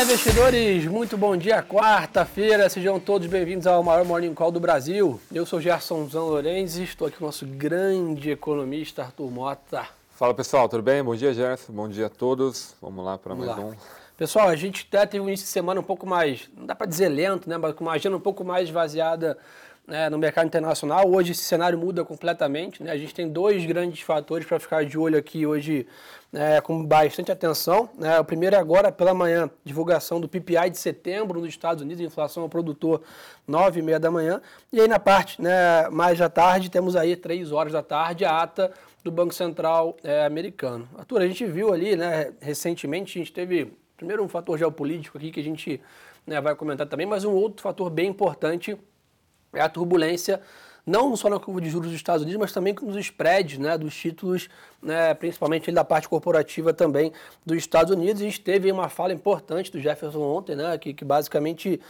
Olá, investidores! Muito bom dia, quarta-feira. Sejam todos bem-vindos ao maior Morning Call do Brasil. Eu sou Jerson Zanlorenzi, estou aqui com o nosso grande economista, Arthur Mota. Fala, pessoal, tudo bem? Bom dia, Jerson. Bom dia a todos. Vamos lá para mais um. Pessoal, a gente até teve um início de semana um pouco mais, não dá para dizer lento, né? Mas com uma agenda um pouco mais esvaziada, né, no mercado internacional. Hoje esse cenário muda completamente, né? A gente tem dois grandes fatores para ficar de olho aqui hoje, né, com bastante atenção, né? O primeiro é agora pela manhã, divulgação do PPI de setembro nos Estados Unidos, inflação ao produtor 9h30 da manhã. E aí na parte, né, mais da tarde, temos aí 3 horas da tarde a ata do Banco Central americano. Arthur, a gente viu ali, né, recentemente, a gente teve primeiro um fator geopolítico aqui que a gente, né, vai comentar também, mas um outro fator bem importante é a turbulência, não só na curva de juros dos Estados Unidos, mas também nos spreads, né, dos títulos, né, principalmente da parte corporativa também dos Estados Unidos. A gente teve uma fala importante do Jefferson ontem, né, que basicamente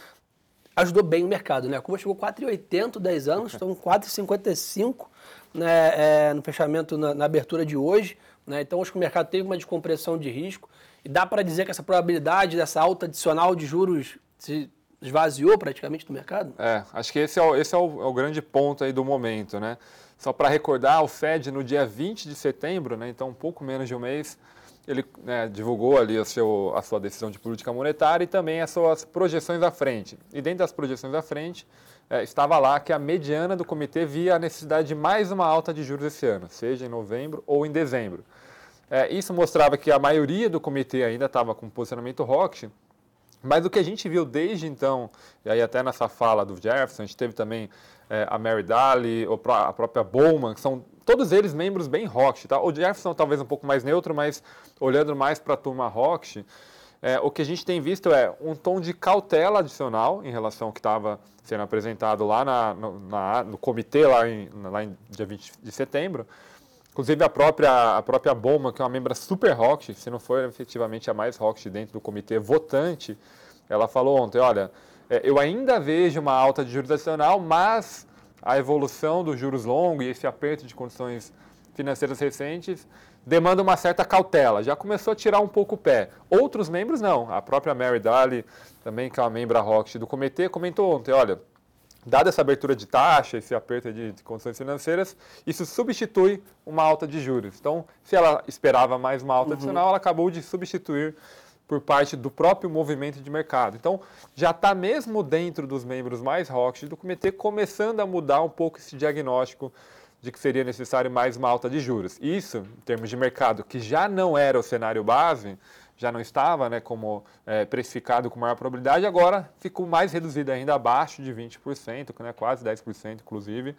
ajudou bem o mercado, né? A curva chegou 4,80 10 anos, estão 4,55, né, no fechamento, na abertura de hoje, né? Então acho que o mercado teve uma descompressão de risco e dá para dizer que essa probabilidade dessa alta adicional de juros se esvaziou praticamente do mercado? Acho que esse é o grande ponto aí do momento, né? Só para recordar, o Fed no dia 20 de setembro, né, então um pouco menos de um mês, ele, né, divulgou ali a sua decisão de política monetária e também as suas projeções à frente. E dentro das projeções à frente, estava lá que a mediana do comitê via a necessidade de mais uma alta de juros esse ano, seja em novembro ou em dezembro. Isso mostrava que a maioria do comitê ainda estava com posicionamento hawkish, mas o que a gente viu desde então, e aí até nessa fala do Jefferson, a gente teve também a Mary Daly, a própria Bowman, que são todos eles membros bem hawkish, tá? O Jefferson talvez um pouco mais neutro, mas olhando mais para a turma hawkish, o que a gente tem visto é um tom de cautela adicional em relação ao que estava sendo apresentado lá no comitê, lá em dia 20 de setembro. Inclusive a própria Bowman, que é uma membra super hawkish, se não for efetivamente a mais hawkish dentro do comitê votante, ela falou ontem, olha, eu ainda vejo uma alta de juros adicional, mas a evolução dos juros longos e esse aperto de condições financeiras recentes demanda uma certa cautela. Já começou a tirar um pouco o pé. Outros membros não. A própria Mary Daly, também que é uma membra hawkish do comitê, comentou ontem, olha, dada essa abertura de taxa, esse aperto de condições financeiras, isso substitui uma alta de juros. Então, se ela esperava mais uma alta adicional, ela acabou de substituir por parte do próprio movimento de mercado. Então, já está mesmo dentro dos membros mais hawkish do comitê começando a mudar um pouco esse diagnóstico de que seria necessário mais uma alta de juros. Isso, em termos de mercado, que já não era o cenário base, já não estava, né, como precificado com maior probabilidade, agora ficou mais reduzido ainda, abaixo de 20%, né, quase 10% inclusive,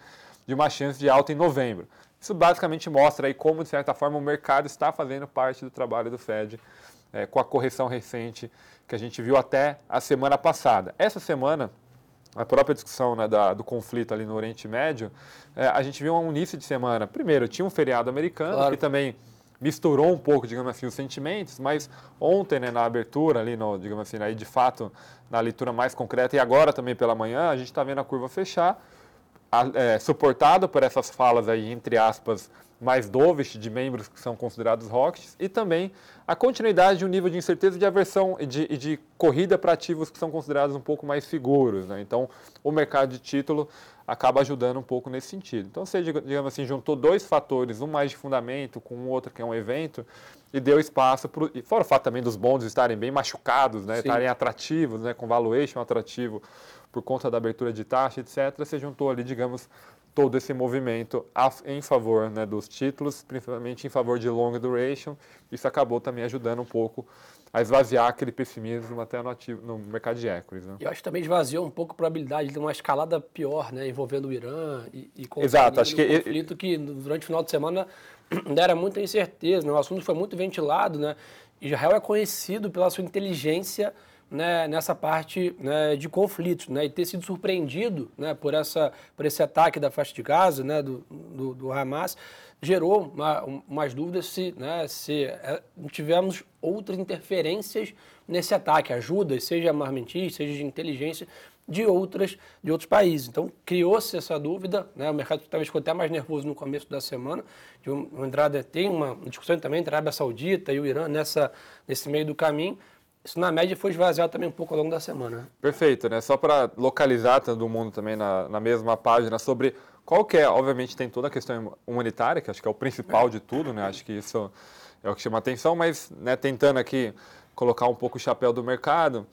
de uma chance de alta em novembro. Isso basicamente mostra aí como, de certa forma, o mercado está fazendo parte do trabalho do Fed, com a correção recente que a gente viu até a semana passada. Essa semana, a própria discussão, né, do conflito ali no Oriente Médio, a gente viu um início de semana. Primeiro, tinha um feriado americano, claro, que também misturou um pouco, digamos assim, os sentimentos, mas ontem, né, na abertura, ali no, digamos assim, aí de fato, na leitura mais concreta, e agora também pela manhã, a gente está vendo a curva fechar, suportado por essas falas aí, entre aspas, mais dovish de membros que são considerados hawkish, e também a continuidade de um nível de incerteza, de aversão e de corrida para ativos que são considerados um pouco mais seguros, né? Então, o mercado de título acaba ajudando um pouco nesse sentido. Então, você, digamos assim, juntou dois fatores, um mais de fundamento com o outro que é um evento, e deu espaço para... Fora o fato também dos bonds estarem bem machucados, né, estarem atrativos, né, com valuation atrativo por conta da abertura de taxa, etc. Você juntou ali, digamos, todo esse movimento em favor, né, dos títulos, principalmente em favor de long duration. Isso acabou também ajudando um pouco a esvaziar aquele pessimismo até no mercado de equities, né? E eu acho que também esvaziou um pouco a probabilidade de uma escalada pior, né, envolvendo o Irã e com o conflito que durante o final de semana era muita incerteza, né? O assunto foi muito ventilado, né? Israel é conhecido pela sua inteligência, né, nessa parte, né, de conflitos, né, e ter sido surpreendido, né, por esse ataque da faixa de Gaza, né, do Hamas, gerou umas dúvidas se, né, se tivemos outras interferências nesse ataque, ajudas, seja armamentistas, seja de inteligência, de outros países. Então, criou-se essa dúvida, né? O mercado talvez ficou até mais nervoso no começo da semana. De uma entrada, tem uma discussão também entre a Arábia Saudita e o Irã nesse meio do caminho. Isso, na média, foi esvaziado também um pouco ao longo da semana. Perfeito, né? Só para localizar todo mundo também na mesma página sobre qual que é, obviamente, tem toda a questão humanitária, que acho que é o principal de tudo, né? Acho que isso é o que chama a atenção, mas né, tentando aqui colocar um pouco o chapéu do mercado,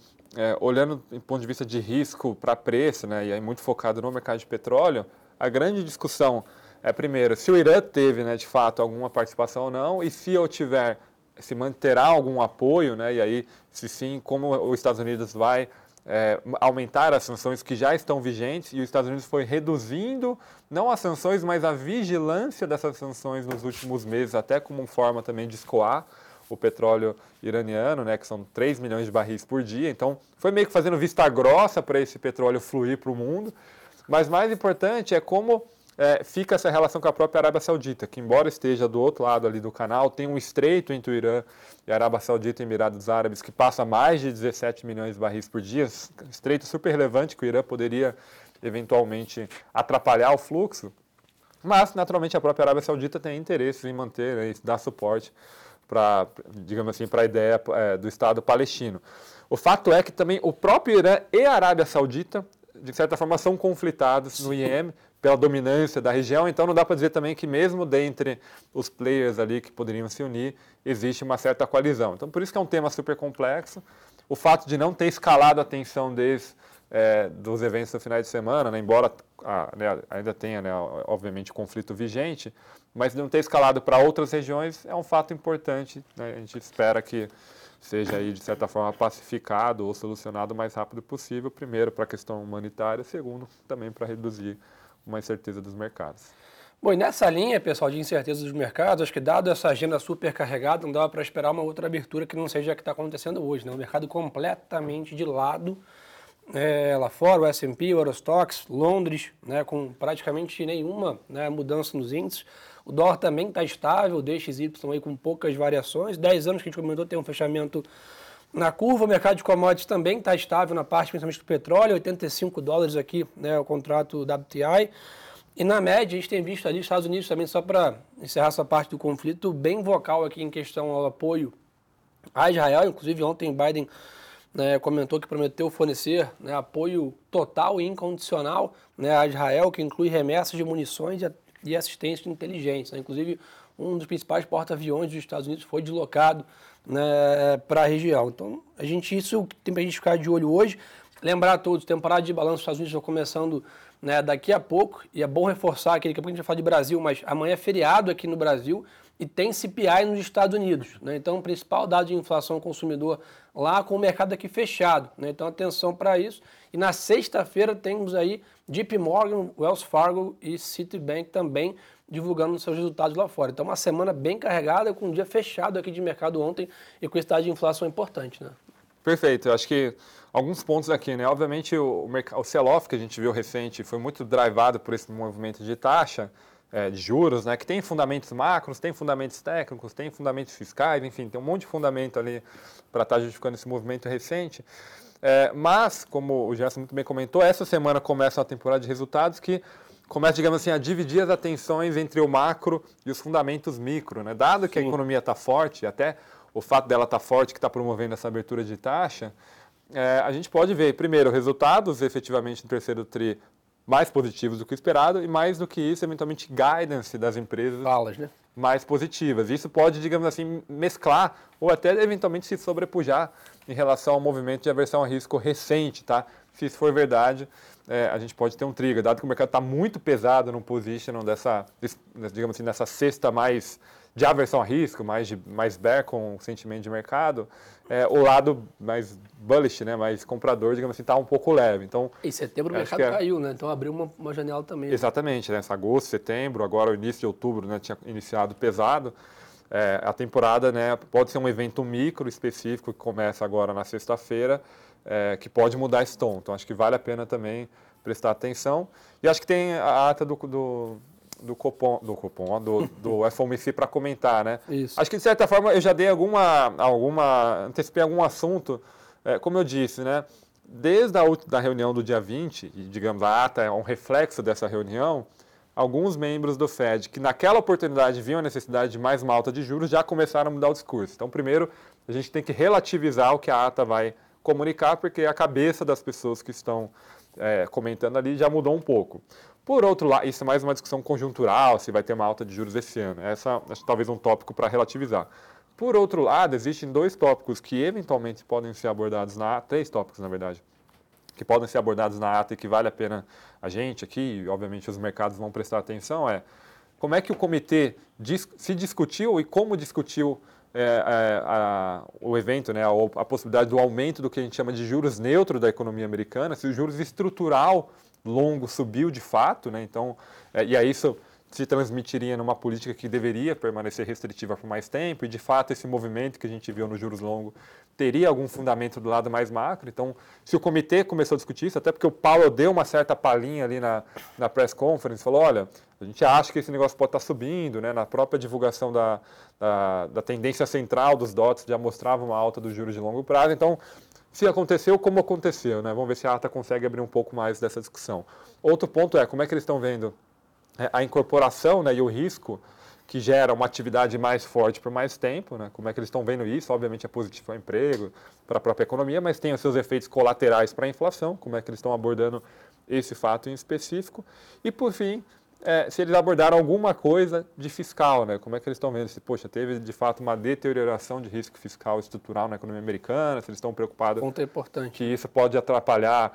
olhando do ponto de vista de risco para preço, né? E aí muito focado no mercado de petróleo, a grande discussão é, primeiro, se o Irã teve, né, de fato, alguma participação ou não, e se eu tiver... se manterá algum apoio, né? E aí, se sim, como os Estados Unidos vai aumentar as sanções que já estão vigentes, e os Estados Unidos foi reduzindo, não as sanções, mas a vigilância dessas sanções nos últimos meses, até como forma também de escoar o petróleo iraniano, né? Que são 3 milhões de barris por dia, então foi meio que fazendo vista grossa para esse petróleo fluir para o mundo, mas mais importante é como... fica essa relação com a própria Arábia Saudita, que embora esteja do outro lado ali do canal, tem um estreito entre o Irã e a Arábia Saudita e Emirados Árabes, que passa mais de 17 milhões de barris por dia, estreito super relevante que o Irã poderia eventualmente atrapalhar o fluxo, mas naturalmente a própria Arábia Saudita tem interesse em manter, né, dar suporte para, digamos assim, para a ideia do Estado palestino. O fato é que também o próprio Irã e a Arábia Saudita, de certa forma, são conflitados no IEM, pela dominância da região, então não dá para dizer também que mesmo dentre os players ali que poderiam se unir, existe uma certa coalizão. Então, por isso que é um tema super complexo. O fato de não ter escalado a tensão dos eventos do final de semana, né, embora ainda tenha, né, obviamente, o conflito vigente, mas não ter escalado para outras regiões é um fato importante, né, a gente espera que seja aí, de certa forma, pacificado ou solucionado o mais rápido possível, primeiro para a questão humanitária, segundo também para reduzir uma incerteza dos mercados. Bom, e nessa linha, pessoal, de incerteza dos mercados, acho que dado essa agenda super carregada, não dava para esperar uma outra abertura que não seja a que está acontecendo hoje, né? O mercado completamente de lado, lá fora, o S&P, o Eurostoxx, Londres, né, com praticamente nenhuma, né, mudança nos índices. O dólar também está estável, o DXY aí com poucas variações. 10 anos que a gente comentou tem um fechamento na curva, o mercado de commodities também está estável na parte, principalmente do petróleo, $85 aqui, né, o contrato WTI. E na média, a gente tem visto ali os Estados Unidos também, só para encerrar essa parte do conflito, bem vocal aqui em questão ao apoio a Israel. Inclusive, ontem Biden, né, comentou que prometeu fornecer, né, apoio total e incondicional, né, a Israel, que inclui remessas de munições e assistência de inteligência. Inclusive, um dos principais porta-aviões dos Estados Unidos foi deslocado, né, para a região. Então, isso tem para a gente ficar de olho hoje. Lembrar a todos, temporada de balanço dos Estados Unidos está começando, né, daqui a pouco, e é bom reforçar que daqui a pouco a gente vai falar de Brasil, mas amanhã é feriado aqui no Brasil e tem CPI nos Estados Unidos, né? Então, o principal dado de inflação ao consumidor lá, com o mercado aqui fechado, né? Então, atenção para isso. E na sexta-feira temos aí JPMorgan, Wells Fargo e Citibank também divulgando seus resultados lá fora. Então, uma semana bem carregada, com um dia fechado aqui de mercado ontem e com esse dado de inflação importante, né? Perfeito. Eu acho que alguns pontos aqui, né? Obviamente, o sell-off que a gente viu recente foi muito drivado por esse movimento de taxa, de juros, né, que tem fundamentos macros, tem fundamentos técnicos, tem fundamentos fiscais, enfim, tem um monte de fundamento ali para estar justificando esse movimento recente. Mas, como o Jerson muito bem comentou, essa semana começa uma temporada de resultados que começa, digamos assim, a dividir as atenções entre o macro e os fundamentos micro, né? Dado que a economia está forte, até o fato dela estar forte, que está promovendo essa abertura de taxa, a gente pode ver, primeiro, resultados efetivamente no terceiro tri mais positivos do que o esperado e, mais do que isso, eventualmente, guidance das empresas mais positivas. Isso pode, digamos assim, mesclar ou até, eventualmente, se sobrepujar em relação ao movimento de aversão a risco recente, tá? Se isso for verdade, a gente pode ter um trigger, dado que o mercado está muito pesado no position digamos assim, nessa cesta mais de aversão a risco, mais bear com o sentimento de mercado, o lado mais bullish, né, mais comprador, digamos assim, está um pouco leve. Então, em setembro o mercado caiu, né? Então abriu uma janela também. Exatamente, né? Agosto, setembro, agora o início de outubro, né, tinha iniciado pesado. A temporada, né, pode ser um evento micro específico que começa agora na sexta-feira, que pode mudar esse tom. Então acho que vale a pena também prestar atenção. E acho que tem a ata do FOMC para comentar, né? Isso. Acho que, de certa forma, eu já dei antecipei algum assunto, como eu disse, né? Desde a reunião do dia 20, e, digamos, a ata é um reflexo dessa reunião, alguns membros do Fed, que naquela oportunidade viam a necessidade de mais uma alta de juros, já começaram a mudar o discurso. Então, primeiro, a gente tem que relativizar o que a ata vai comunicar, porque a cabeça das pessoas que estão comentando ali já mudou um pouco. Por outro lado, isso é mais uma discussão conjuntural, se vai ter uma alta de juros esse ano. Essa é talvez um tópico para relativizar. Por outro lado, existem dois tópicos que eventualmente podem ser abordados na ata, três tópicos, na verdade, que podem ser abordados na ata e que vale a pena a gente aqui, e obviamente os mercados vão prestar atenção, como é que o comitê se discutiu e como discutiu o evento, né, a possibilidade do aumento do que a gente chama de juros neutro da economia americana, se o juros estrutural longo subiu de fato, né, então, e aí isso se transmitiria numa política que deveria permanecer restritiva por mais tempo, e de fato esse movimento que a gente viu no juros longo teria algum fundamento do lado mais macro. Então, se o comitê começou a discutir isso, até porque o Powell deu uma certa palhinha ali na press conference, falou, olha, a gente acha que esse negócio pode estar subindo, né? Na própria divulgação da tendência central dos dots já mostrava uma alta dos juros de longo prazo. Então, se aconteceu, como aconteceu, né? Vamos ver se a ata consegue abrir um pouco mais dessa discussão. Outro ponto como é que eles estão vendo a incorporação, né, e o risco que gera uma atividade mais forte por mais tempo, né? Como é que eles estão vendo isso? Obviamente é positivo para o emprego, para a própria economia, mas tem os seus efeitos colaterais para a inflação, como é que eles estão abordando esse fato em específico. E, por fim, se eles abordaram alguma coisa de fiscal, né? Como é que eles estão vendo se, poxa, teve de fato uma deterioração de risco fiscal estrutural na economia americana, se eles estão preocupados que isso pode atrapalhar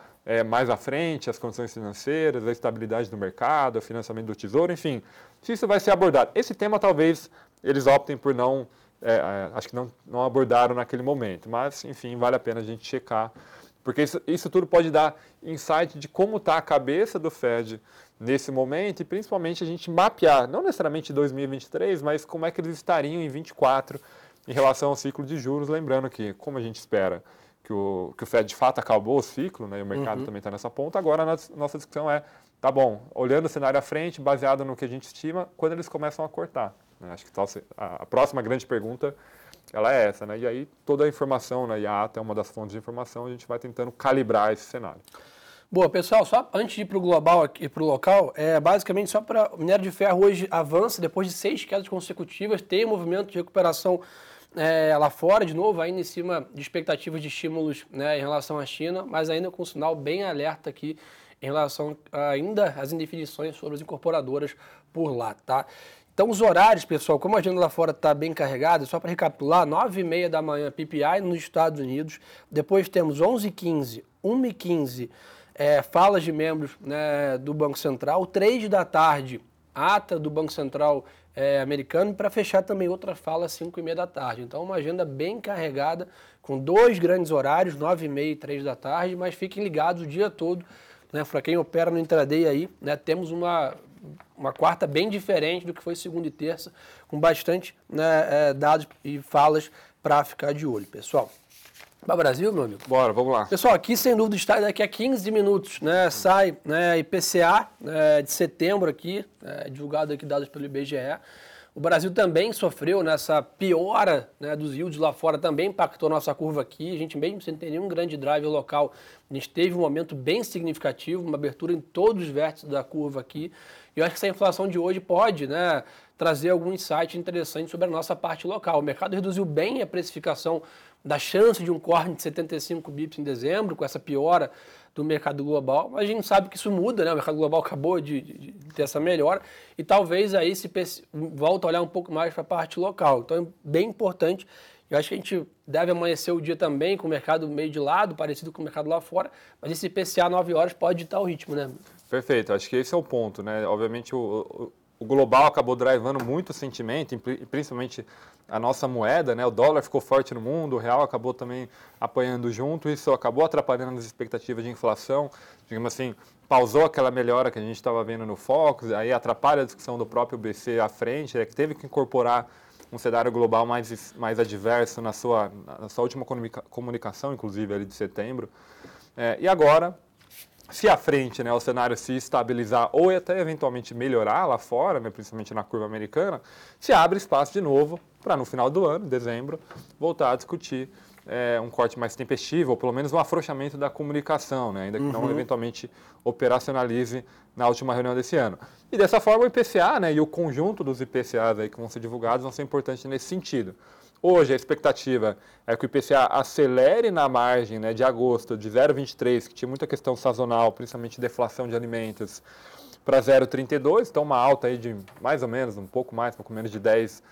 mais à frente as condições financeiras, a estabilidade do mercado, o financiamento do tesouro, enfim, se isso vai ser abordado. Esse tema talvez eles optem por não, acho que não abordaram naquele momento, mas, enfim, vale a pena a gente checar, porque isso tudo pode dar insight de como está a cabeça do Fed nesse momento e principalmente a gente mapear, não necessariamente 2023, mas como é que eles estariam em 2024 em relação ao ciclo de juros. Lembrando que, como a gente espera que o Fed de fato acabou o ciclo, né, e o mercado também está nessa ponta, agora a nossa discussão tá bom, olhando o cenário à frente, baseado no que a gente estima, quando eles começam a cortar, né? Acho que a próxima grande pergunta ela é essa, né? E aí toda a informação, né, e a ata é uma das fontes de informação, a gente vai tentando calibrar esse cenário. Boa, pessoal, só antes de ir para o global aqui, para o local, basicamente só para o minério de ferro hoje avança, depois de 6 quedas consecutivas, tem um movimento de recuperação lá fora, de novo, ainda em cima de expectativas de estímulos, né, em relação à China, mas ainda com um sinal bem alerta aqui em relação ainda às indefinições sobre as incorporadoras por lá, tá? Então, os horários, pessoal, como a agenda lá fora está bem carregada, só para recapitular, 9h30 da manhã, PPI nos Estados Unidos, depois temos 11h15, 1h15, falas de membros, né, do Banco Central, 3 da tarde, ata do Banco Central americano, e para fechar também outra fala, 5h30 da tarde. Então, uma agenda bem carregada, com 2 grandes horários, 9h30 e 3 da tarde, mas fiquem ligados o dia todo, né, para quem opera no intraday aí, né, temos uma quarta bem diferente do que foi segunda e terça, com bastante, né, dados e falas para ficar de olho, pessoal. Para o Brasil, meu amigo? Bora, vamos lá. Pessoal, aqui sem dúvida está daqui a 15 minutos, né, sai, né, IPCA de setembro aqui, divulgado aqui dados pelo IBGE. O Brasil também sofreu nessa piora, né, dos yields lá fora, também impactou nossa curva aqui. A gente, mesmo sem ter nenhum grande drive local, a gente teve um aumento bem significativo, uma abertura em todos os vértices da curva aqui. E eu acho que essa inflação de hoje pode, né, trazer algum insight interessante sobre a nossa parte local. O mercado reduziu bem a precificação da chance de um corte de 75 bips em dezembro, com essa piora do mercado global, mas a gente sabe que isso muda, né? O mercado global acabou de ter essa melhora e talvez aí se volta a olhar um pouco mais para a parte local. Então é bem importante. Eu acho que a gente deve amanhecer o dia também com o mercado meio de lado, parecido com o mercado lá fora, mas esse IPCA 9 horas pode ditar o ritmo, né? Perfeito, acho que esse é o ponto, né? Obviamente o global acabou drivando muito o sentimento, principalmente a nossa moeda, né? O dólar ficou forte no mundo, o real acabou também apanhando junto, isso acabou atrapalhando as expectativas de inflação, digamos assim, pausou aquela melhora que a gente estava vendo no Focus, aí atrapalha a discussão do próprio BC à frente, que teve que incorporar um cenário global mais adverso na sua última comunicação, inclusive, ali de setembro. E agora, se à frente, né, o cenário se estabilizar ou até eventualmente melhorar lá fora, né, principalmente na curva americana, se abre espaço de novo para no final do ano, em dezembro, voltar a discutir um corte mais tempestivo, ou pelo menos um afrouxamento da comunicação, né? Ainda que não eventualmente operacionalize na última reunião desse ano. E dessa forma o IPCA, né, e o conjunto dos IPCAs aí que vão ser divulgados vão ser importantes nesse sentido. Hoje, a expectativa é que o IPCA acelere na margem, né, de agosto de 0,23, que tinha muita questão sazonal, principalmente deflação de alimentos, para 0,32, então uma alta aí de mais ou menos, um pouco menos de 10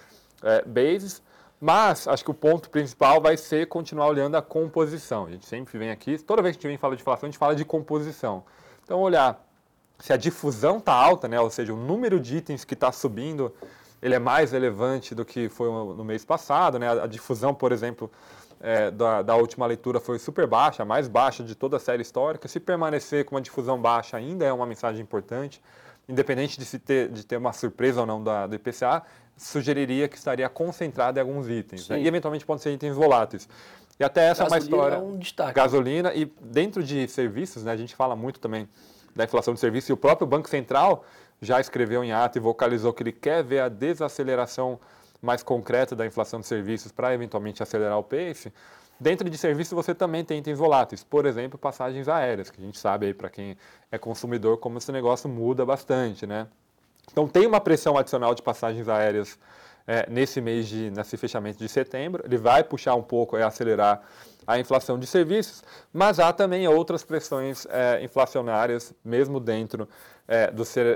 bases. Mas acho que o ponto principal vai ser continuar olhando a composição. A gente sempre vem aqui, toda vez que a gente vem falar de inflação, a gente fala de composição. Então, olhar se a difusão está alta, né, ou seja, o número de itens que está subindo, ele é mais relevante do que foi no mês passado, né? A difusão, por exemplo, da última leitura foi super baixa, a mais baixa de toda a série histórica. Se permanecer com uma difusão baixa ainda é uma mensagem importante, independente de ter uma surpresa ou não do IPCA, sugeriria que estaria concentrada em alguns itens, né? E eventualmente podem ser itens voláteis. E até essa gasolina é uma história... Gasolina é um destaque. Gasolina, e dentro de serviços, né, a gente fala muito também da inflação de serviços, e o próprio Banco Central já escreveu em ata e vocalizou que ele quer ver a desaceleração mais concreta da inflação de serviços para eventualmente acelerar o pace. Dentro de serviços você também tem itens voláteis, por exemplo, passagens aéreas, que a gente sabe aí para quem é consumidor como esse negócio muda bastante, né? Então tem uma pressão adicional de passagens aéreas nesse fechamento de setembro, ele vai puxar um pouco e acelerar a inflação de serviços, mas há também outras pressões inflacionárias, mesmo dentro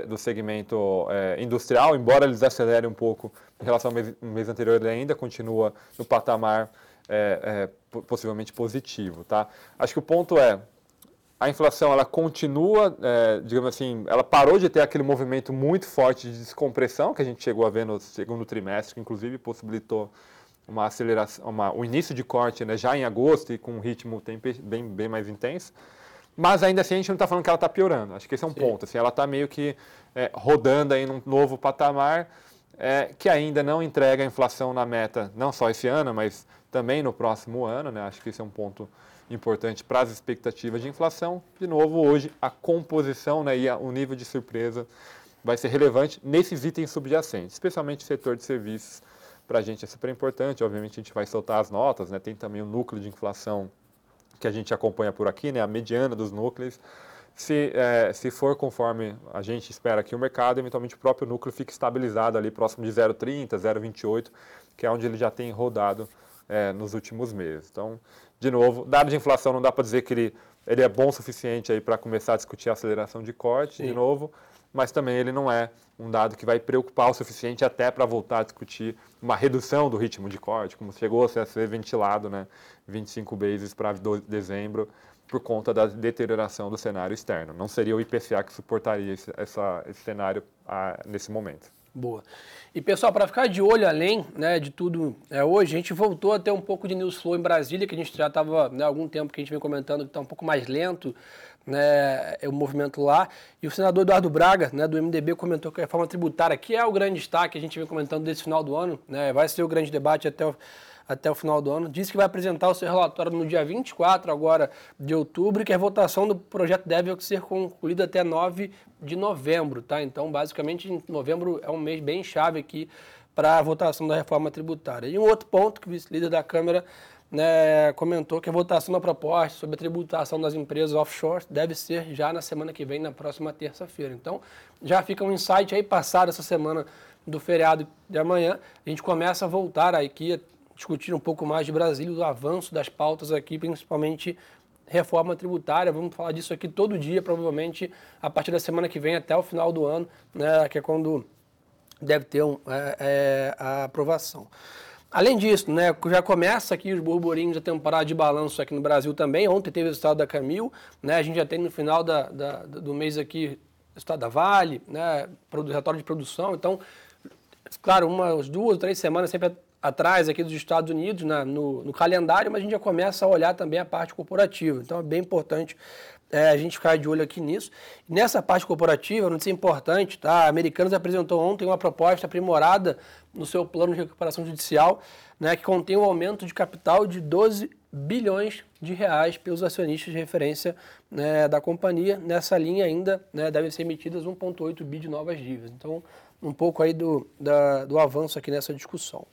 do segmento industrial, embora eles acelerem um pouco em relação ao mês anterior, ele ainda continua no patamar possivelmente positivo, tá? Acho que o ponto é, a inflação ela continua, digamos assim, ela parou de ter aquele movimento muito forte de descompressão que a gente chegou a ver no segundo trimestre, que inclusive possibilitou uma aceleração, o início de corte, né, já em agosto e com um ritmo bem mais intenso. Mas ainda assim a gente não está falando que ela está piorando. Acho que esse é um ponto. Assim, ela está meio que rodando aí num novo patamar que ainda não entrega a inflação na meta, não só esse ano, mas também no próximo ano, né? Acho que esse é um ponto importante para as expectativas de inflação. De novo, hoje a composição, né, e o nível de surpresa vai ser relevante nesses itens subjacentes, especialmente o setor de serviços. Para a gente é super importante, obviamente a gente vai soltar as notas, né? Tem também o núcleo de inflação que a gente acompanha por aqui, né? A mediana dos núcleos. Se for conforme a gente espera aqui o mercado, eventualmente o próprio núcleo fica estabilizado ali próximo de 0,30, 0,28, que é onde ele já tem rodado nos últimos meses. Então, de novo, dado de inflação não dá para dizer que ele é bom o suficiente aí para começar a discutir a aceleração de corte, de novo, mas também ele não é um dado que vai preocupar o suficiente até para voltar a discutir uma redução do ritmo de corte, como chegou a ser ventilado, né, 25 bases para dezembro, por conta da deterioração do cenário externo. Não seria o IPCA que suportaria esse cenário nesse momento. Boa. E, pessoal, para ficar de olho além, né, de tudo hoje, a gente voltou a ter um pouco de news flow em Brasília, que a gente já estava, né, há algum tempo que a gente vem comentando que está um pouco mais lento, né, o movimento lá. E o senador Eduardo Braga, né, do MDB, comentou que a reforma tributária, que é o grande destaque, a gente vem comentando desse final do ano, né, vai ser o grande debate até o final do ano, disse que vai apresentar o seu relatório no dia 24 agora de outubro, que a votação do projeto deve ser concluída até 9 de novembro, tá? Então, basicamente, novembro é um mês bem chave aqui para a votação da reforma tributária. E um outro ponto que o vice-líder da Câmara, né, comentou que a votação da proposta sobre a tributação das empresas offshore deve ser já na semana que vem, na próxima terça-feira. Então, já fica um insight aí, passado essa semana do feriado de amanhã, a gente começa a voltar aqui discutir um pouco mais de Brasília, o avanço das pautas aqui, principalmente reforma tributária. Vamos falar disso aqui todo dia, provavelmente a partir da semana que vem até o final do ano, né, que é quando deve ter a aprovação. Além disso, né, já começa aqui os burburinhos da temporada de balanço aqui no Brasil também. Ontem teve o resultado da Camil, né, a gente já tem no final do mês aqui o resultado da Vale, né, relatório de produção. Então, claro, umas 2 ou 3 semanas sempre atrás aqui dos Estados Unidos, no calendário, mas a gente já começa a olhar também a parte corporativa. Então, é bem importante a gente ficar de olho aqui nisso. Nessa parte corporativa, notícia importante, tá? A Americanas apresentou ontem uma proposta aprimorada no seu plano de recuperação judicial, né, que contém um aumento de capital de 12 bilhões de reais pelos acionistas de referência, né, da companhia. Nessa linha ainda, né, devem ser emitidas 1,8 bi de novas dívidas. Então, um pouco aí do avanço aqui nessa discussão.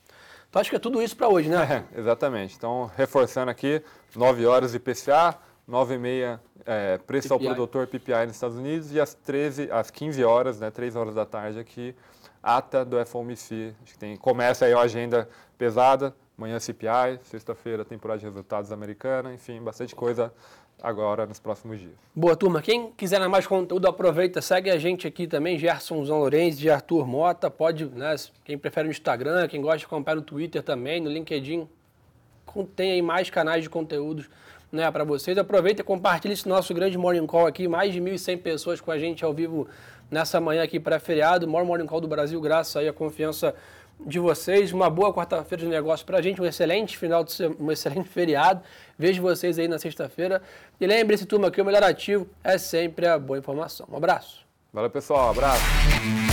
Então, acho que é tudo isso para hoje, né? É, exatamente. Então, reforçando aqui, 9 horas IPCA, 9h30 preço PPI. Ao produtor PPI nos Estados Unidos e às 15 horas, né, 3 horas da tarde aqui, ata do FOMC. Acho que começa aí a agenda pesada, amanhã CPI, sexta-feira temporada de resultados americana, enfim, bastante coisa agora nos próximos dias. Boa, turma. Quem quiser mais conteúdo, aproveita, segue a gente aqui também, Jerson Zanlorenzi, de Arthur Mota, pode, né, quem prefere no Instagram, quem gosta, acompanha no Twitter também, no LinkedIn, tem aí mais canais de conteúdos, né, para vocês. Aproveita e compartilha esse nosso grande Morning Call aqui, mais de 1.100 pessoas com a gente ao vivo nessa manhã aqui pré-feriado, o maior Morning Call do Brasil, graças aí à confiança de vocês. Uma boa quarta-feira de negócio pra gente, um excelente final de semana, um excelente feriado. Vejo vocês aí na sexta-feira. E lembre-se, turma, que o melhor ativo é sempre a boa informação. Um abraço. Valeu, pessoal. Um abraço.